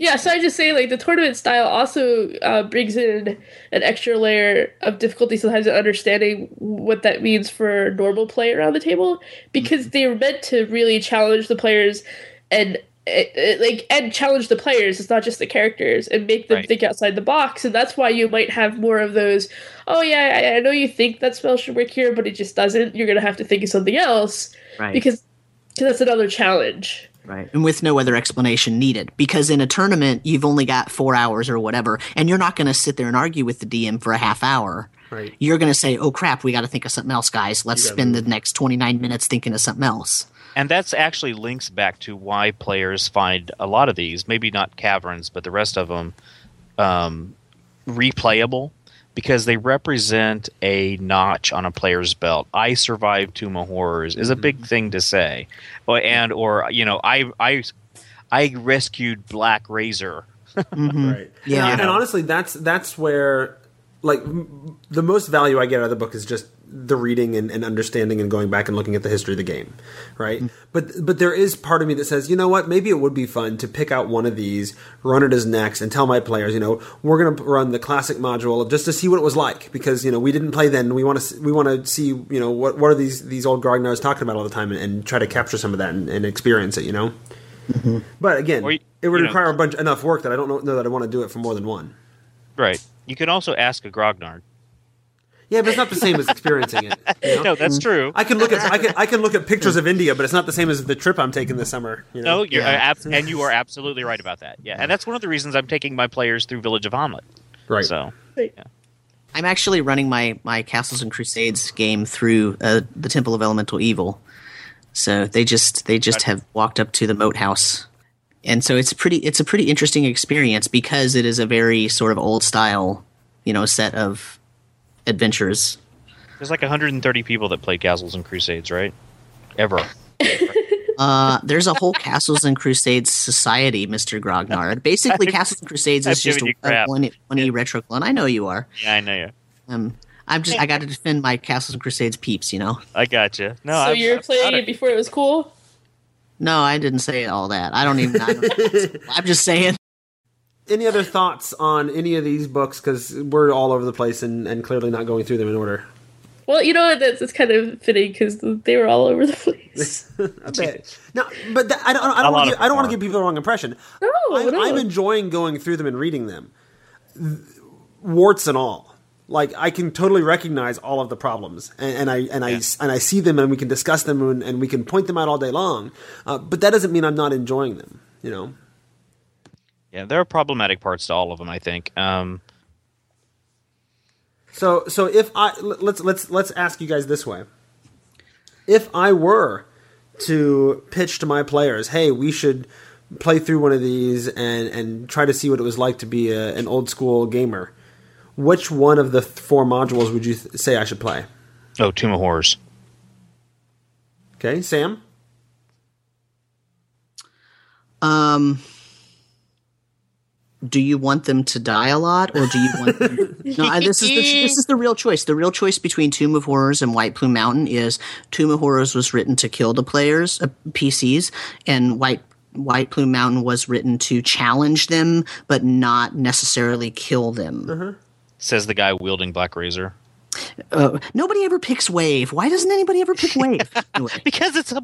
Yeah, so I just say, like, the tournament style also uh, brings in an extra layer of difficulty sometimes in understanding what that means for a normal play around the table, because mm-hmm. they're meant to really challenge the players and It, it, like and challenge the players. It's not just the characters, and make them right. think outside the box. And that's why you might have more of those, oh yeah, I, I know you think that spell should work here, but it just doesn't. You're going to have to think of something else, right. because cause that's another challenge. Right. And with no other explanation needed, because in a tournament you've only got four hours or whatever, and you're not going to sit there and argue with the D M for a half hour. Right. You're going to say, oh crap, we got to think of something else, guys. Let's yeah. spend the next twenty-nine minutes thinking of something else. And that's actually links back to why players find a lot of these, maybe not caverns, but the rest of them, um, replayable, because they represent a notch on a player's belt. I survived Tomb of Horrors is a big thing to say, and or you know, I I I rescued Black Razor. mm-hmm. Right. Yeah, and, and honestly, that's that's where like m- the most value I get out of the book is just the reading and, and understanding and going back and looking at the history of the game, right? Mm-hmm. But but there is part of me that says, you know what, maybe it would be fun to pick out one of these, run it as next, and tell my players, you know, we're going to run the classic module just to see what it was like, because, you know, we didn't play then. We want to we want to see, you know, what what are these these old grognards talking about all the time, and, and try to capture some of that and, and experience it, you know? Mm-hmm. But again, or, it would require know, a bunch enough work that I don't know, know that I want to do it for more than one. Right. You can also ask a grognard. Yeah, but it's not the same as experiencing it. You know? No, that's true. I can look at I can I can look at pictures of India, but it's not the same as the trip I'm taking this summer. You know? No, you're yeah. ab- and you are absolutely right about that. Yeah, and that's one of the reasons I'm taking my players through Village of Hommlet. Right. So, yeah. I'm actually running my, my Castles and Crusades game through uh, the Temple of Elemental Evil. So they just they just have walked up to the moat house, and so it's pretty it's a pretty interesting experience, because it is a very sort of old style, you know, set of adventures. There's like one hundred thirty people that play Castles and Crusades, right? Ever. uh, there's a whole Castles and Crusades society, Mister Grognard. Basically, Castles and Crusades is just a, a one, one yeah. retro clone. I know you are. Yeah, I know you. Um, I'm just. I got to defend my Castles and Crusades peeps, you know. I got you. No, so I'm, you were I'm, playing it before it was cool? No, I didn't say all that. I don't even. I don't, I'm just saying. Any other thoughts on any of these books? Because we're all over the place and, and clearly not going through them in order. Well, you know, that's it's kind of fitting because they were all over the place. I bet. No, but that, I don't. I don't, don't want to give people the wrong impression. No, I'm, no, I'm enjoying going through them and reading them, warts and all. Like, I can totally recognize all of the problems, and, and I and yeah. I and I see them, and we can discuss them, and, and we can point them out all day long. Uh, but that doesn't mean I'm not enjoying them. You know. Yeah, there are problematic parts to all of them, I think. Um, so, so if I let's let's let's ask you guys this way: if I were to pitch to my players, "Hey, we should play through one of these and and try to see what it was like to be a, an old school gamer," which one of the th- four modules would you th- say I should play? Oh, Tomb of Horrors. Okay, Sam. Um. Do you want them to die a lot, or do you want them to... No, this is the, this is the real choice. The real choice between Tomb of Horrors and White Plume Mountain is Tomb of Horrors was written to kill the players, uh, P Cs, and White White Plume Mountain was written to challenge them, but not necessarily kill them. Uh-huh. Says the guy wielding Black Razor. Uh, nobody ever picks Wave. Why doesn't anybody ever pick Wave? Anyway. Because it's a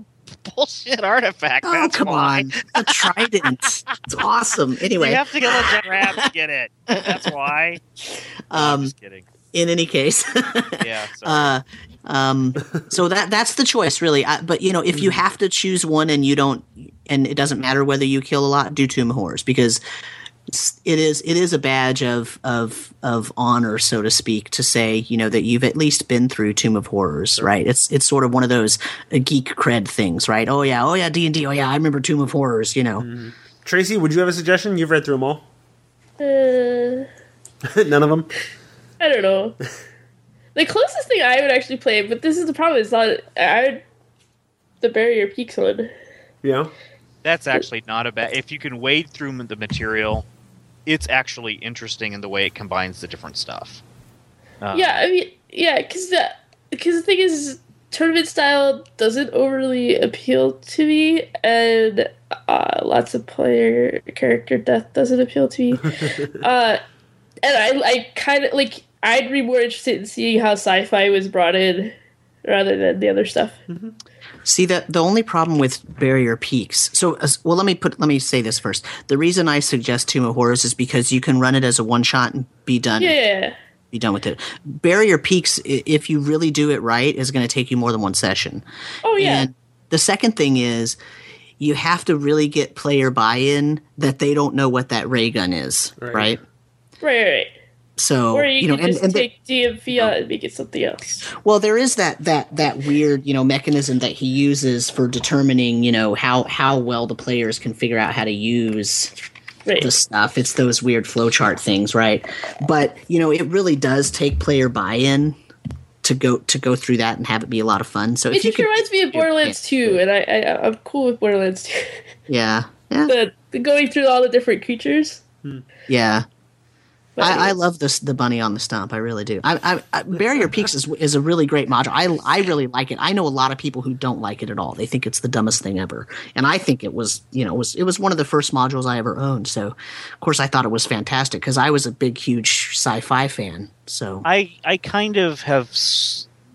bullshit artifact. Oh, come why. on. A trident. It's awesome. Anyway. You have to get a giraffe to get it. That's why. Um, no, just kidding. In any case. yeah. Uh, um, so that that's the choice, really. I, but, you know, if you have to choose one and you don't – and it doesn't matter whether you kill a lot, do Tomb of Horrors, because – It is it is a badge of, of of honor, so to speak, to say, you know, that you've at least been through Tomb of Horrors, right? It's it's sort of one of those uh, geek cred things, right? Oh yeah, oh yeah, D and D, oh yeah, I remember Tomb of Horrors, you know. Mm-hmm. Tracy, would you have a suggestion? You've read through them all. Uh, None of them? I don't know. The closest thing I would actually play, but this is the problem, is not I would, the Barrier Peaks one. Yeah, that's actually not a bad. If you can wade through the material. It's actually interesting in the way it combines the different stuff. Um, yeah, I mean, yeah, because the, the thing is, tournament style doesn't overly appeal to me, and uh, lots of player character death doesn't appeal to me. uh, and I, I kind of like. I'd be more interested in seeing how sci-fi was brought in rather than the other stuff. Mm-hmm. See, the, the only problem with Barrier Peaks. So, well, let me put. Let me say this first. The reason I suggest Tomb of Horrors is because you can run it as a one shot and be done. Yeah. Be done with it. Barrier Peaks, if you really do it right, is going to take you more than one session. Oh yeah. And the second thing is, you have to really get player buy-in that they don't know what that ray gun is, right? Right. Right. right. So, or you, you know, can and, just and take the, D M V out and make it something else. Well, there is that that that weird, you know, mechanism that he uses for determining, you know, how, how well the players can figure out how to use right. the stuff. It's those weird flowchart things, right? But you know, it really does take player buy-in to go to go through that and have it be a lot of fun. So it just reminds me of Borderlands two, and I, I I'm cool with Borderlands two. Yeah, yeah. But going through all the different creatures. Hmm. Yeah. I, I love this, the bunny on the stump. I really do. I, I, I, Barrier Peaks is is a really great module. I, I really like it. I know a lot of people who don't like it at all. They think it's the dumbest thing ever. And I think it was, you know, it was it was one of the first modules I ever owned. So, of course, I thought it was fantastic because I was a big, huge sci-fi fan. So I, I kind of have –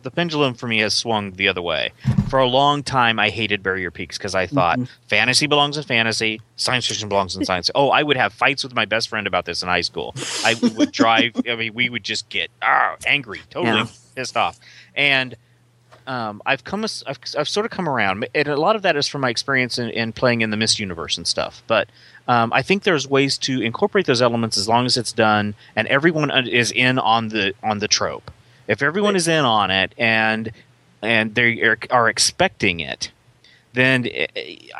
the pendulum for me has swung the other way. For a long time, I hated Barrier Peaks because I thought mm-hmm. fantasy belongs in fantasy, science fiction belongs in science. Oh, I would have fights with my best friend about this in high school. I would drive. I mean, we would just get ah, angry, totally yeah. pissed off. And um, I've come, I've, I've sort of come around, and a lot of that is from my experience in, in playing in the Myst universe and stuff. But um, I think there's ways to incorporate those elements as long as it's done, and everyone is in on the on the trope. If everyone is in on it, and and they are, are expecting it, then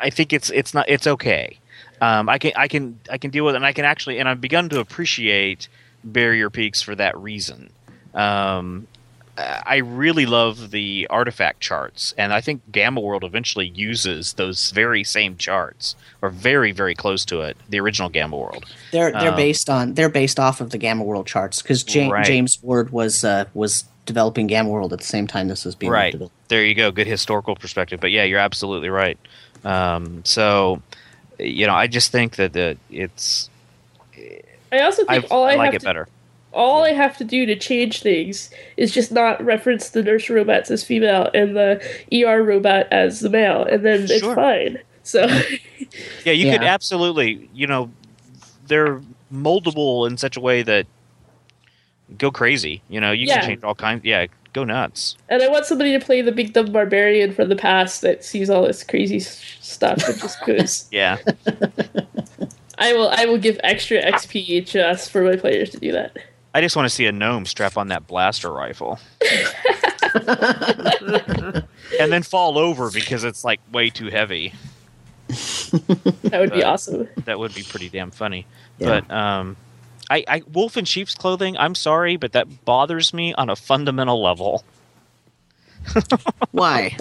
I think it's it's not it's okay. Um, I can I can I can deal with it, and I can actually and I've begun to appreciate Barrier Peaks for that reason. Um, I really love the artifact charts, and I think Gamma World eventually uses those very same charts, or very very close to it. The original Gamma World. They're they're um, based on they're based off of the Gamma World charts because James, right. James Ward was uh, was. developing Gamma World at the same time this was being right. developed. There you go. Good historical perspective. But yeah, you're absolutely right. Um, so, you know, I just think that the, it's. I also think I've, all I, I like have it to, better. All yeah. I have to do to change things is just not reference the nurse robots as female and the E R robot as the male, and then sure. it's fine. So. yeah, you yeah. could absolutely. You know, they're moldable in such a way that. Go crazy. You know, you yeah. can change all kinds. Yeah, go nuts. And I want somebody to play the big dumb barbarian from the past that sees all this crazy stuff and just goes. yeah. I will I will give extra X P just for my players to do that. I just want to see a gnome strap on that blaster rifle. and then fall over because it's, like, way too heavy. That would but be awesome. That would be pretty damn funny. Yeah. But, um... I, I wolf in sheep's clothing, I'm sorry, but that bothers me on a fundamental level. Why?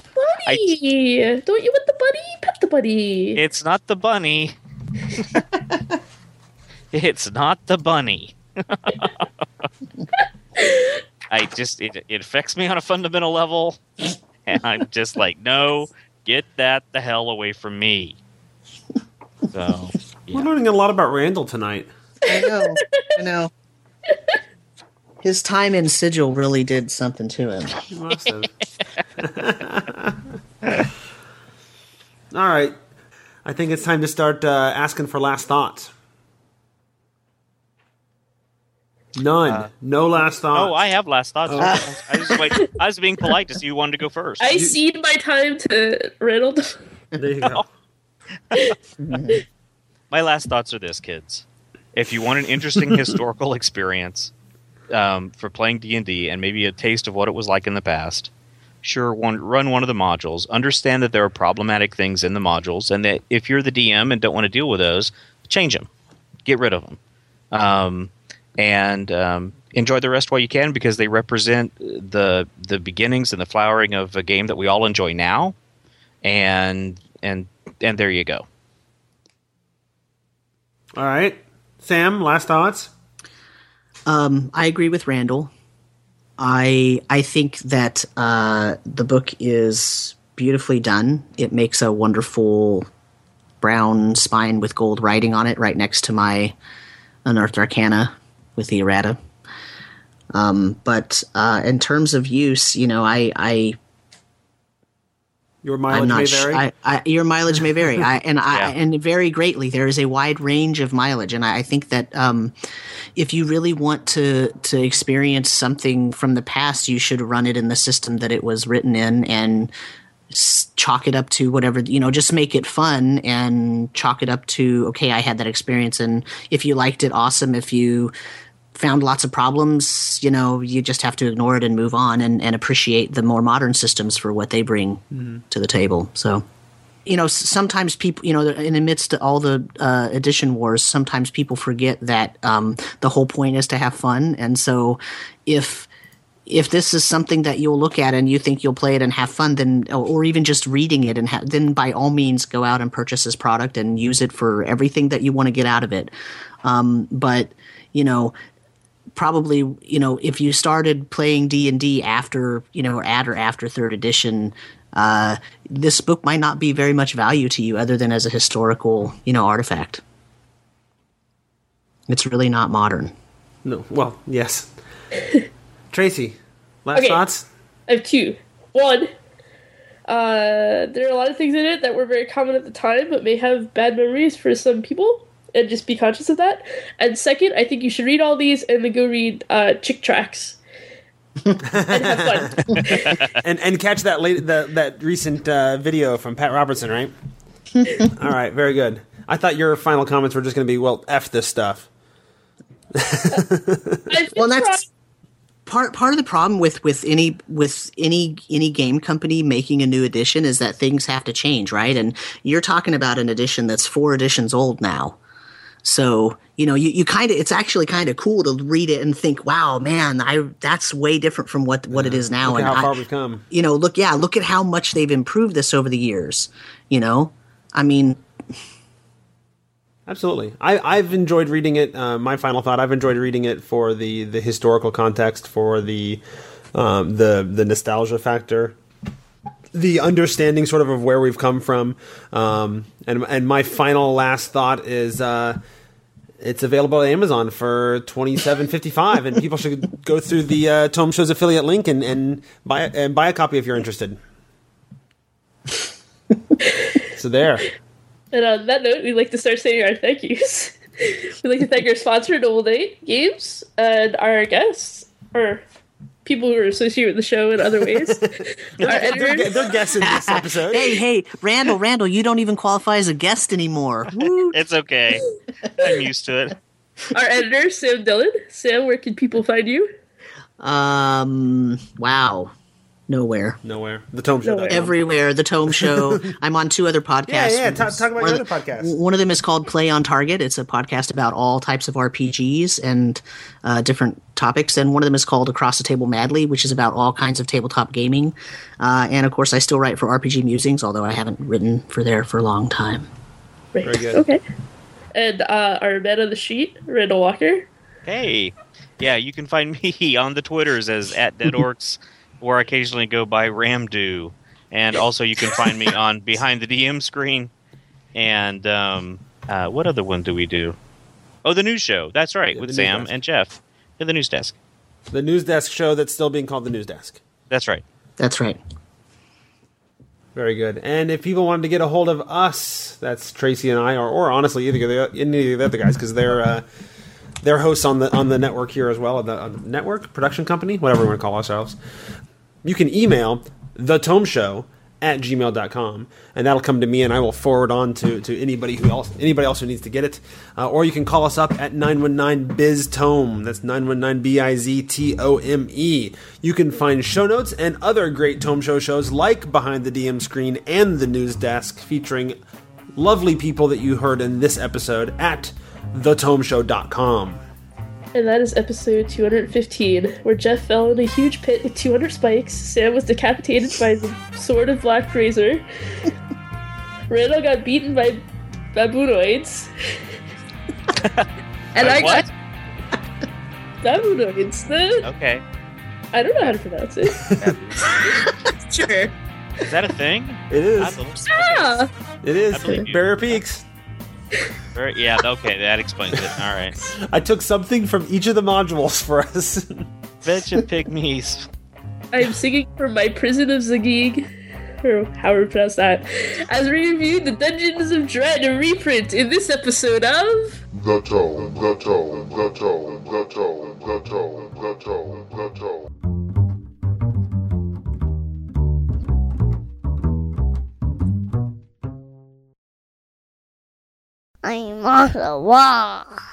Bunny! I, Don't you want the bunny? Pet the bunny. It's not the bunny. it's not the bunny. I just it, it affects me on a fundamental level, and I'm just like, no, get that the hell away from me. So yeah. We're learning a lot about Randall tonight. I know, I know. His time in Sigil really did something to him. He must have. All right. I think it's time to start uh, asking for last thoughts. None. Uh, no last thoughts. Oh, I have last thoughts. Oh. I, was, I, was like, I was being polite to see who wanted to go first. I you, cede my time to Randall. There you go. My last thoughts are this, kids. If you want an interesting historical experience um, for playing D and D and maybe a taste of what it was like in the past, sure, one, run one of the modules. Understand that there are problematic things in the modules, and that if you're the D M and don't want to deal with those, change them. Get rid of them. Um, and um, enjoy the rest while you can, because they represent the the beginnings and the flowering of a game that we all enjoy now. And, and, and there you go. All right. Sam, last thoughts? Um, I agree with Randall. I I think that uh, the book is beautifully done. It makes a wonderful brown spine with gold writing on it right next to my Unearthed Arcana with the errata. Um, but uh, in terms of use, you know, I... I Your mileage may sh- vary. I, I, your mileage may vary, I, and I, yeah. and vary greatly. There is a wide range of mileage, and I, I think that um, if you really want to to experience something from the past, you should run it in the system that it was written in, and chalk it up to whatever, you know. Just make it fun and chalk it up to, okay, I had that experience, and if you liked it, awesome. If you found lots of problems, you know, you just have to ignore it and move on, and, and appreciate the more modern systems for what they bring mm. to the table. So, you know, sometimes people, you know, in amidst all the uh, edition wars, sometimes people forget that um, the whole point is to have fun. And so if if this is something that you'll look at and you think you'll play it and have fun, then, or even just reading it, and ha- then by all means go out and purchase this product and use it for everything that you want to get out of it. Um, but, you know... Probably, you know, if you started playing D and D after, you know, or at or after third edition, uh, this book might not be very much value to you other than as a historical, you know, artifact. It's really not modern. No. Well, yes. Tracy, last okay. thoughts? I have two. One, uh, there are a lot of things in it that were very common at the time but may have bad memories for some people. And just be conscious of that. And second, I think you should read all these and then go read uh, Chick Tracks and have fun. and and catch that late, the, that recent uh, video from Pat Robertson, right? All right, very good. I thought your final comments were just going to be, well, F this stuff. Well, that's part part of the problem with, with any with any any game company making a new edition is that things have to change, right? And you're talking about an edition that's four editions old now. So, you know, you, you kind of, it's actually kind of cool to read it and think, wow, man, I that's way different from what, what yeah. it is now. Look and how far I, we've come. You know, look, yeah, look at how much they've improved this over the years. You know, I mean. Absolutely. I, I've enjoyed reading it. Uh, my final thought, I've enjoyed reading it for the, the historical context, for the, um, the, the nostalgia factor. The understanding sort of of where we've come from. Um, and and my final last thought is uh, it's available at Amazon for twenty-seven dollars and fifty-five cents, and people should go through the uh, Tome Show's affiliate link and, and, buy, and buy a copy if you're interested. So there. And on that note, we'd like to start saying our thank yous. We'd like to thank our sponsor, Noble Knight Games, and our guests, or... people who are associated with the show in other ways. they're, they're, they're guests in this episode. hey, hey, Randall, Randall, you don't even qualify as a guest anymore. Woo. It's okay. I'm used to it. Our editor, Sam Dillon. Sam, where can people find you? Um, wow. Nowhere. Nowhere. The Tome Show. Nowhere. Everywhere. The Tome Show. I'm on two other podcasts. Yeah, yeah. Talk, talk about your other podcasts. One of them is called Play on Target. It's a podcast about all types of R P Gs and uh, different topics. And one of them is called Across the Table Madly, which is about all kinds of tabletop gaming. Uh, and, of course, I still write for R P G Musings, although I haven't written for there for a long time. Right. Very good. Okay. And uh, our man on the sheet, Randall Walker. Hey. Yeah, you can find me on the Twitters as at deadorks. Or I occasionally go by Ramdu. And also you can find me on Behind the D M Screen. And um, uh, what other one do we do? Oh, The News Show. That's right, yeah, with Sam and Jeff. Yeah, The News Desk. The News Desk show that's still being called The News Desk. That's right. That's right. Very good. And if people wanted to get a hold of us, that's Tracy and I, or, or honestly, either of the, any of the other guys, because they're... Uh, They're hosts on the on the network here as well, on the, on the network, production company, whatever we want to call ourselves. You can email thetomeshow at gmail dot com, and that'll come to me, and I will forward on to, to anybody who else anybody else who needs to get it. Uh, or you can call us up at nine one nine biz tome. That's nine one nine B I Z T O M E. You can find show notes and other great Tome Show shows like Behind the D M Screen and The News Desk, featuring lovely people that you heard in this episode at the tome show dot com. And that is episode two hundred fifteen, where Jeff fell in a huge pit with two hundred spikes, Sam was decapitated by the sword of Black Razor, Randall got beaten by baboonioids, and by I what? got... baboonioids. The... Okay. I don't know how to pronounce it. Sure. Is that a thing? It is. Yeah. It is. Barrier Peaks. Yeah, okay, that explains it. All right. I took something from each of the modules for us. Betcha pygmies. I'm singing from my Prison of Zageeg, or however you pronounce that, as we reviewed the Dungeons of Dread, a reprint in this episode of... The Tome, The Tome, The Tome, The Tome, The Tome, The Tome, The Tome. I'm on the wall.